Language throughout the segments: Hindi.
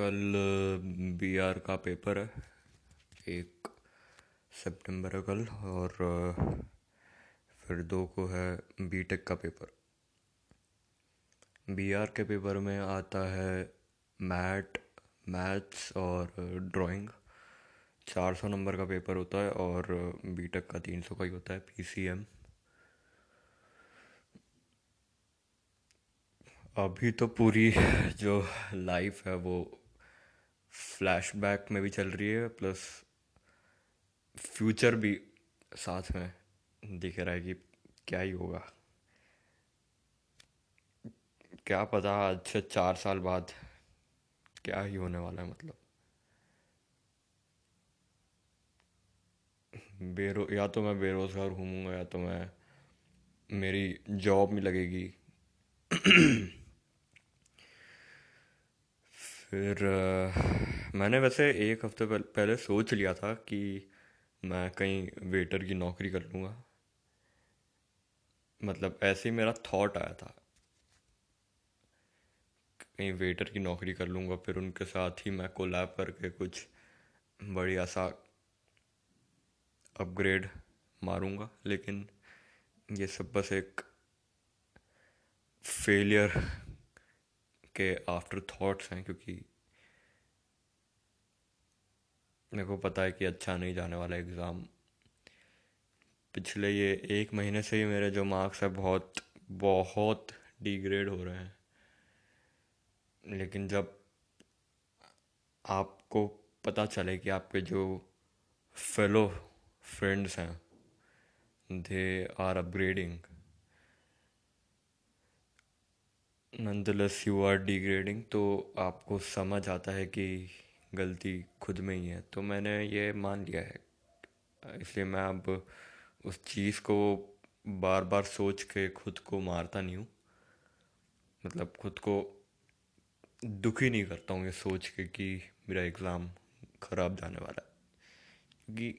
कल बीआर का पेपर है, 1 सितंबर है कल, और फिर 2 को है बीटेक का पेपर। बीआर के पेपर में आता है मैथ्स और ड्राइंग, 400 नंबर का पेपर होता है, और बीटेक का 300 का ही होता है, पीसीएम। अभी तो पूरी जो लाइफ है वो फ्लैशबैक में भी चल रही है, प्लस फ्यूचर भी साथ में दिख रहा है कि क्या ही होगा। क्या पता आज से 4 साल बाद क्या ही होने वाला है। मतलब या तो मैं बेरोज़गार घूमूंगा, या तो मैं मेरी जॉब में लगेगी। फिर मैंने वैसे 1 हफ्ते पहले सोच लिया था कि मैं कहीं वेटर की नौकरी कर लूँगा। मतलब ऐसे ही मेरा थॉट आया था, कहीं वेटर की नौकरी कर लूँगा, फिर उनके साथ ही मैं कोलैब करके कुछ बढ़िया सा अपग्रेड मारूंगा। लेकिन ये सब बस एक फेलियर के आफ्टर थॉट्स हैं, क्योंकि मेरे को पता है कि अच्छा नहीं जाने वाला एग्ज़ाम। पिछले ये 1 महीने से ही मेरे जो मार्क्स हैं बहुत बहुत डिग्रेड हो रहे हैं। लेकिन जब आपको पता चले कि आपके जो फेलो फ्रेंड्स हैं they are upgrading, nonetheless you are degrading, तो आपको समझ आता है कि गलती खुद में ही है। तो मैंने ये मान लिया है, इसलिए मैं अब उस चीज़ को बार बार सोच के खुद को मारता नहीं हूँ। मतलब खुद को दुखी नहीं करता हूँ ये सोच के कि मेरा एग्ज़ाम ख़राब जाने वाला है, क्योंकि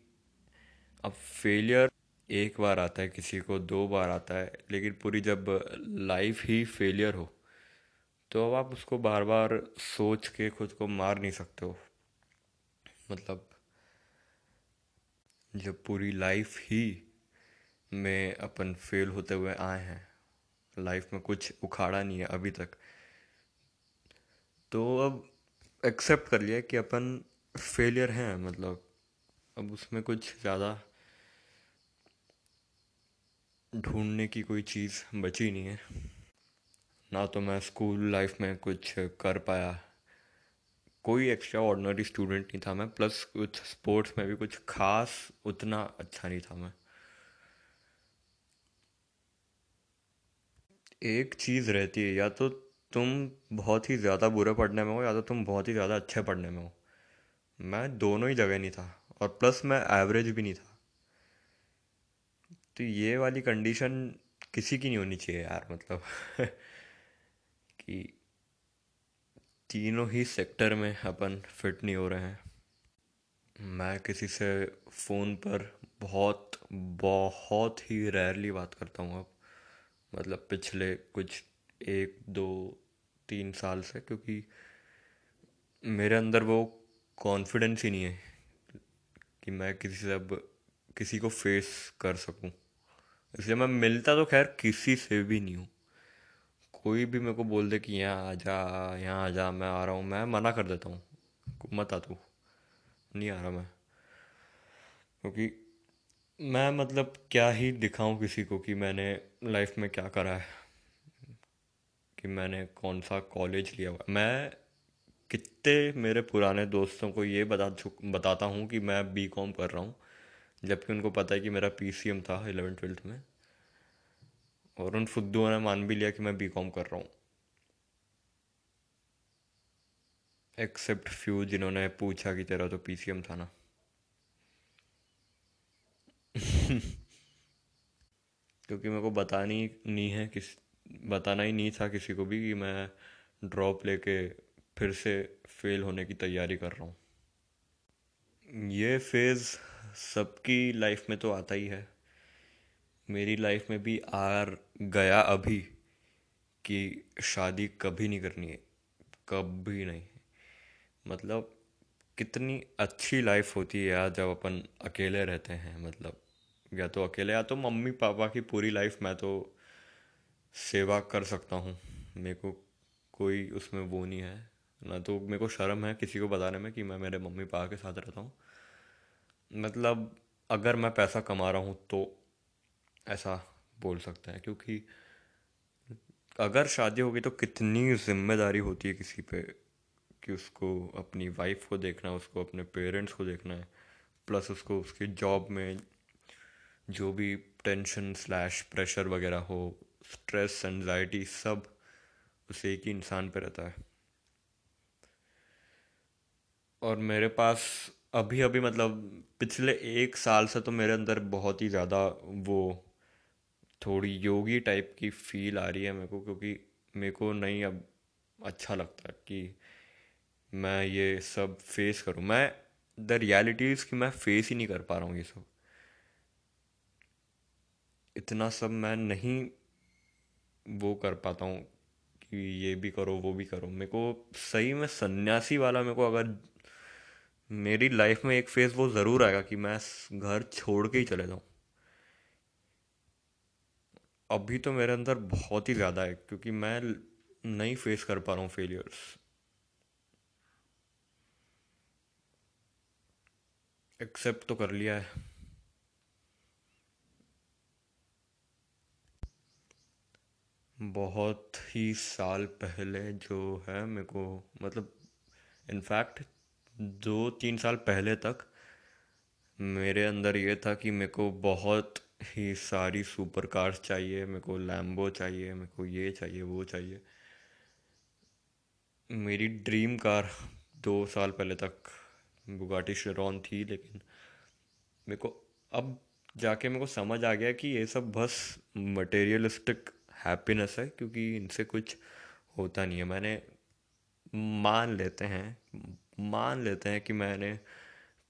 अब फेलियर 1 बार आता है, किसी को 2 बार आता है, लेकिन पूरी जब लाइफ ही फेलियर हो तो अब आप उसको बार बार सोच के खुद को मार नहीं सकते हो। मतलब जब पूरी लाइफ ही में अपन फेल होते हुए आए हैं, लाइफ में कुछ उखाड़ा नहीं है अभी तक, तो अब एक्सेप्ट कर लिया कि अपन फेलियर हैं। मतलब अब उसमें कुछ ज़्यादा ढूंढने की कोई चीज़ बची नहीं है। ना तो मैं स्कूल लाइफ में कुछ कर पाया, कोई एक्स्ट्रा ऑर्डिनरी स्टूडेंट नहीं था मैं, प्लस कुछ स्पोर्ट्स में भी कुछ खास उतना अच्छा नहीं था मैं। एक चीज़ रहती है, या तो तुम बहुत ही ज़्यादा बुरे पढ़ने में हो, या तो तुम बहुत ही ज़्यादा अच्छे पढ़ने में हो। मैं दोनों ही जगह नहीं था, और प्लस मैं एवरेज भी नहीं था। तो ये वाली कंडीशन किसी की नहीं होनी चाहिए यार। मतलब कि तीनों ही सेक्टर में अपन फिट नहीं हो रहे हैं। मैं किसी से फ़ोन पर बहुत बहुत ही रेयरली बात करता हूँ अब, मतलब पिछले कुछ 1, 2, 3 साल से, क्योंकि मेरे अंदर वो कॉन्फिडेंस ही नहीं है कि मैं किसी से अब किसी को फेस कर सकूं। इसलिए मैं मिलता तो खैर किसी से भी नहीं हूँ। कोई भी मेरे को बोल दे कि यहाँ आ जा, मैं आ रहा हूँ, मैं मना कर देता हूँ, मत आ, तू नहीं आ रहा मैं, क्योंकि मैं मतलब क्या ही दिखाऊं किसी को कि मैंने लाइफ में क्या करा है, कि मैंने कौन सा कॉलेज लिया हुआ। मैं कितने मेरे पुराने दोस्तों को ये बताता हूँ कि मैं बीकॉम कर रहा हूँ, जबकि उनको पता है कि मेरा पीसीएम था 11th-12th में, और उन फुद्दुओं ने मान भी लिया कि मैं बीकॉम कर रहा हूँ। एक्सेप्ट फ्यू, जिन्होंने पूछा कि तेरा तो पीसीएम था ना। क्योंकि मेरे को बताना ही नहीं था किसी को भी कि मैं ड्रॉप लेके फिर से फेल होने की तैयारी कर रहा हूँ। ये फेज़ सबकी लाइफ में तो आता ही है, मेरी लाइफ में भी आ गया अभी, कि शादी कभी नहीं करनी है, कभी नहीं। मतलब कितनी अच्छी लाइफ होती है यार जब अपन अकेले रहते हैं। मतलब या तो अकेले या तो मम्मी पापा की पूरी लाइफ मैं तो सेवा कर सकता हूँ, मेरे को कोई उसमें वो नहीं है, ना तो मेरे को शर्म है किसी को बताने में कि मैं मेरे मम्मी पापा के साथ रहता हूँ। मतलब अगर मैं पैसा कमा रहा हूँ तो ऐसा बोल सकते हैं, क्योंकि अगर शादी होगी तो कितनी जिम्मेदारी होती है किसी पे कि उसको अपनी वाइफ को देखना है, उसको अपने पेरेंट्स को देखना है, प्लस उसको उसकी जॉब में जो भी टेंशन / प्रेशर वगैरह हो, स्ट्रेस एंजाइटी सब उस एक ही इंसान पे रहता है। और मेरे पास अभी अभी मतलब पिछले 1 साल से तो मेरे अंदर बहुत ही ज़्यादा वो थोड़ी योगी टाइप की फील आ रही है मेरे को, क्योंकि मेरे को नहीं अब अच्छा लगता कि मैं ये सब फेस करूँ। मैं द रियलिटीज़ की मैं फेस ही नहीं कर पा रहा हूँ, ये सब इतना सब मैं नहीं वो कर पाता हूँ कि ये भी करो वो भी करो। मेरे को सही में सन्यासी वाला, मेरे को अगर मेरी लाइफ में एक फेज़ वो ज़रूर आएगा कि मैं घर छोड़ के ही चले जाऊँ। अभी तो मेरे अंदर बहुत ही ज़्यादा है क्योंकि मैं नहीं फेस कर पा रहा हूँ फेलियर्स। एक्सेप्ट तो कर लिया है, बहुत ही साल पहले जो है मेरे को मतलब इनफैक्ट 2-3 साल पहले तक मेरे अंदर ये था कि मेरे को बहुत ही सारी सुपर कार्स चाहिए, मेरे को लैम्बो चाहिए, मेरे को ये चाहिए वो चाहिए। मेरी ड्रीम कार 2 साल पहले तक बुगाटी शेरॉन थी, लेकिन मेरे को अब जाके मेरे को समझ आ गया कि ये सब बस मटेरियलिस्टिक हैप्पीनेस है, क्योंकि इनसे कुछ होता नहीं है। मैंने मान लेते हैं कि मैंने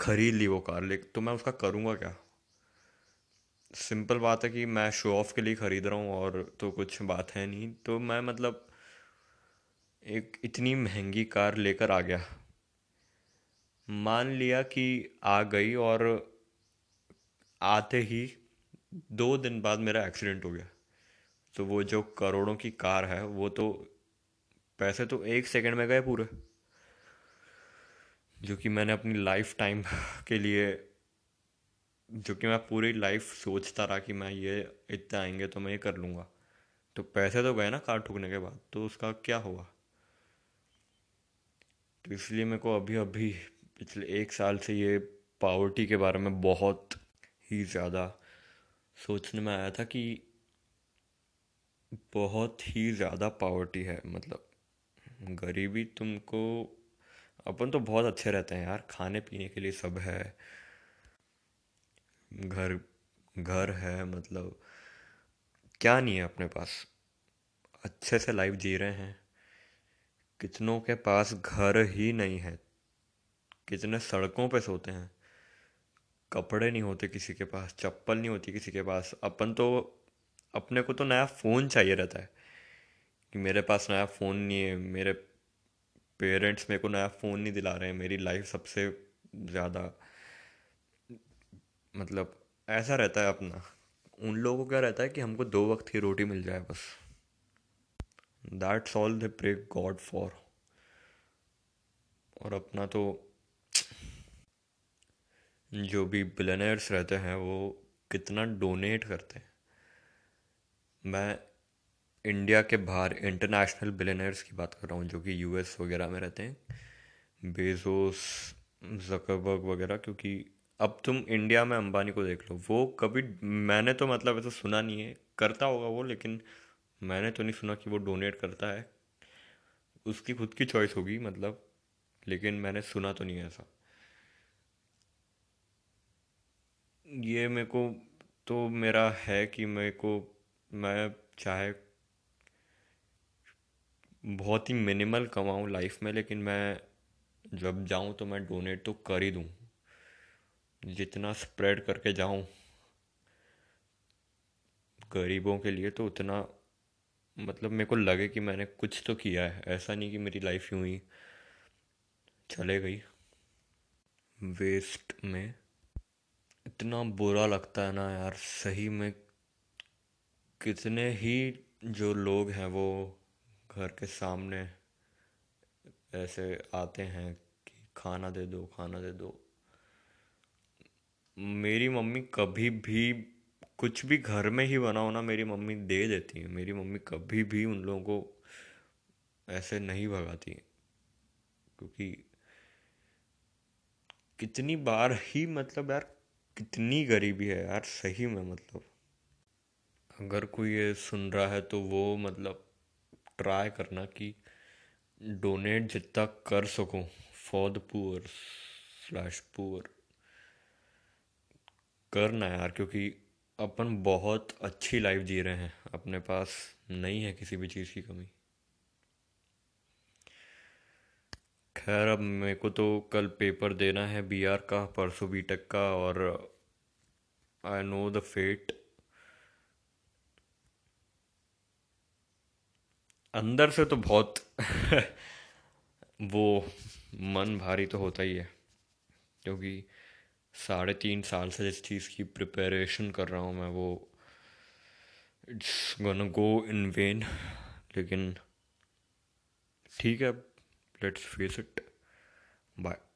ख़रीद ली वो कार, ले तो मैं उसका करूँगा क्या? सिंपल बात है कि मैं शो ऑफ के लिए ख़रीद रहा हूँ और तो कुछ बात है नहीं। तो मैं मतलब एक इतनी महंगी कार लेकर आ गया, मान लिया कि आ गई, और आते ही 2 दिन बाद मेरा एक्सीडेंट हो गया। तो वो जो करोड़ों की कार है वो तो पैसे तो 1 सेकंड में गए पूरे, जो कि मैंने अपनी लाइफ टाइम के लिए, जो कि मैं पूरी लाइफ सोचता रहा कि मैं ये इतने आएंगे तो मैं ये कर लूँगा, तो पैसे तो गए ना कार ठुकने के बाद, तो उसका क्या हुआ? तो इसलिए मेरे को अभी अभी पिछले 1 साल से ये पावर्टी के बारे में बहुत ही ज़्यादा सोचने में आया था कि बहुत ही ज़्यादा पावर्टी है। मतलब गरीबी तुमको, अपन तो बहुत अच्छे रहते हैं यार, खाने पीने के लिए सब है, घर है, मतलब क्या नहीं है अपने पास, अच्छे से लाइफ जी रहे हैं। कितनों के पास घर ही नहीं है, कितने सड़कों पे सोते हैं, कपड़े नहीं होते किसी के पास, चप्पल नहीं होती किसी के पास। अपन तो अपने को तो नया फ़ोन चाहिए रहता है कि मेरे पास नया फ़ोन नहीं है, मेरे पेरेंट्स मेरे को नया फ़ोन नहीं दिला रहे हैं। मेरी लाइफ सबसे ज़्यादा मतलब ऐसा रहता है अपना, उन लोगों को क्या रहता है कि हमको 2 वक्त की रोटी मिल जाए बस, that's all they pray God for. और अपना तो जो भी बिलियनर्स रहते हैं वो कितना डोनेट करते हैं। मैं इंडिया के बाहर इंटरनेशनल बिलियनर्स की बात कर रहा हूँ जो कि यूएस वगैरह में रहते हैं, बेजोस, ज़करबर्ग वगैरह। क्योंकि अब तुम इंडिया में अंबानी को देख लो, वो कभी मैंने तो मतलब ऐसा सुना नहीं है, करता होगा वो, लेकिन मैंने तो नहीं सुना कि वो डोनेट करता है। उसकी खुद की चॉइस होगी मतलब, लेकिन मैंने सुना तो नहीं है ऐसा। ये मेरे को तो मेरा है कि मेरे को, मैं चाहे बहुत ही मिनिमल कमाऊँ लाइफ में, लेकिन मैं जब जाऊँ तो मैं डोनेट तो कर ही दूँ, जितना स्प्रेड करके जाऊँ गरीबों के लिए, तो उतना मतलब मेरे को लगे कि मैंने कुछ तो किया है। ऐसा नहीं कि मेरी लाइफ यूं ही चले गई वेस्ट में। इतना बुरा लगता है ना यार, सही में कितने ही जो लोग हैं वो घर के सामने ऐसे आते हैं कि खाना दे दो, खाना दे दो। मेरी मम्मी कभी भी कुछ भी घर में ही बना हो ना, मेरी मम्मी दे देती है। मेरी मम्मी कभी भी उन लोगों को ऐसे नहीं भगाती, क्योंकि कितनी बार ही मतलब यार कितनी गरीबी है यार सही में। मतलब अगर कोई ये सुन रहा है तो वो मतलब ट्राई करना कि डोनेट जितना कर सको for the poor slash poor करना यार, क्योंकि अपन बहुत अच्छी लाइफ जी रहे हैं, अपने पास नहीं है किसी भी चीज़ की कमी। खैर अब मेरे को तो कल पेपर देना है बीआर का, परसों बीटेक का, और आई नो द फेट। अंदर से तो बहुत वो मन भारी तो होता ही है, क्योंकि 3.5 साल से जिस चीज़ की प्रिपरेशन कर रहा हूँ मैं, वो it's gonna go in vain. लेकिन ठीक है, let's face it. Bye.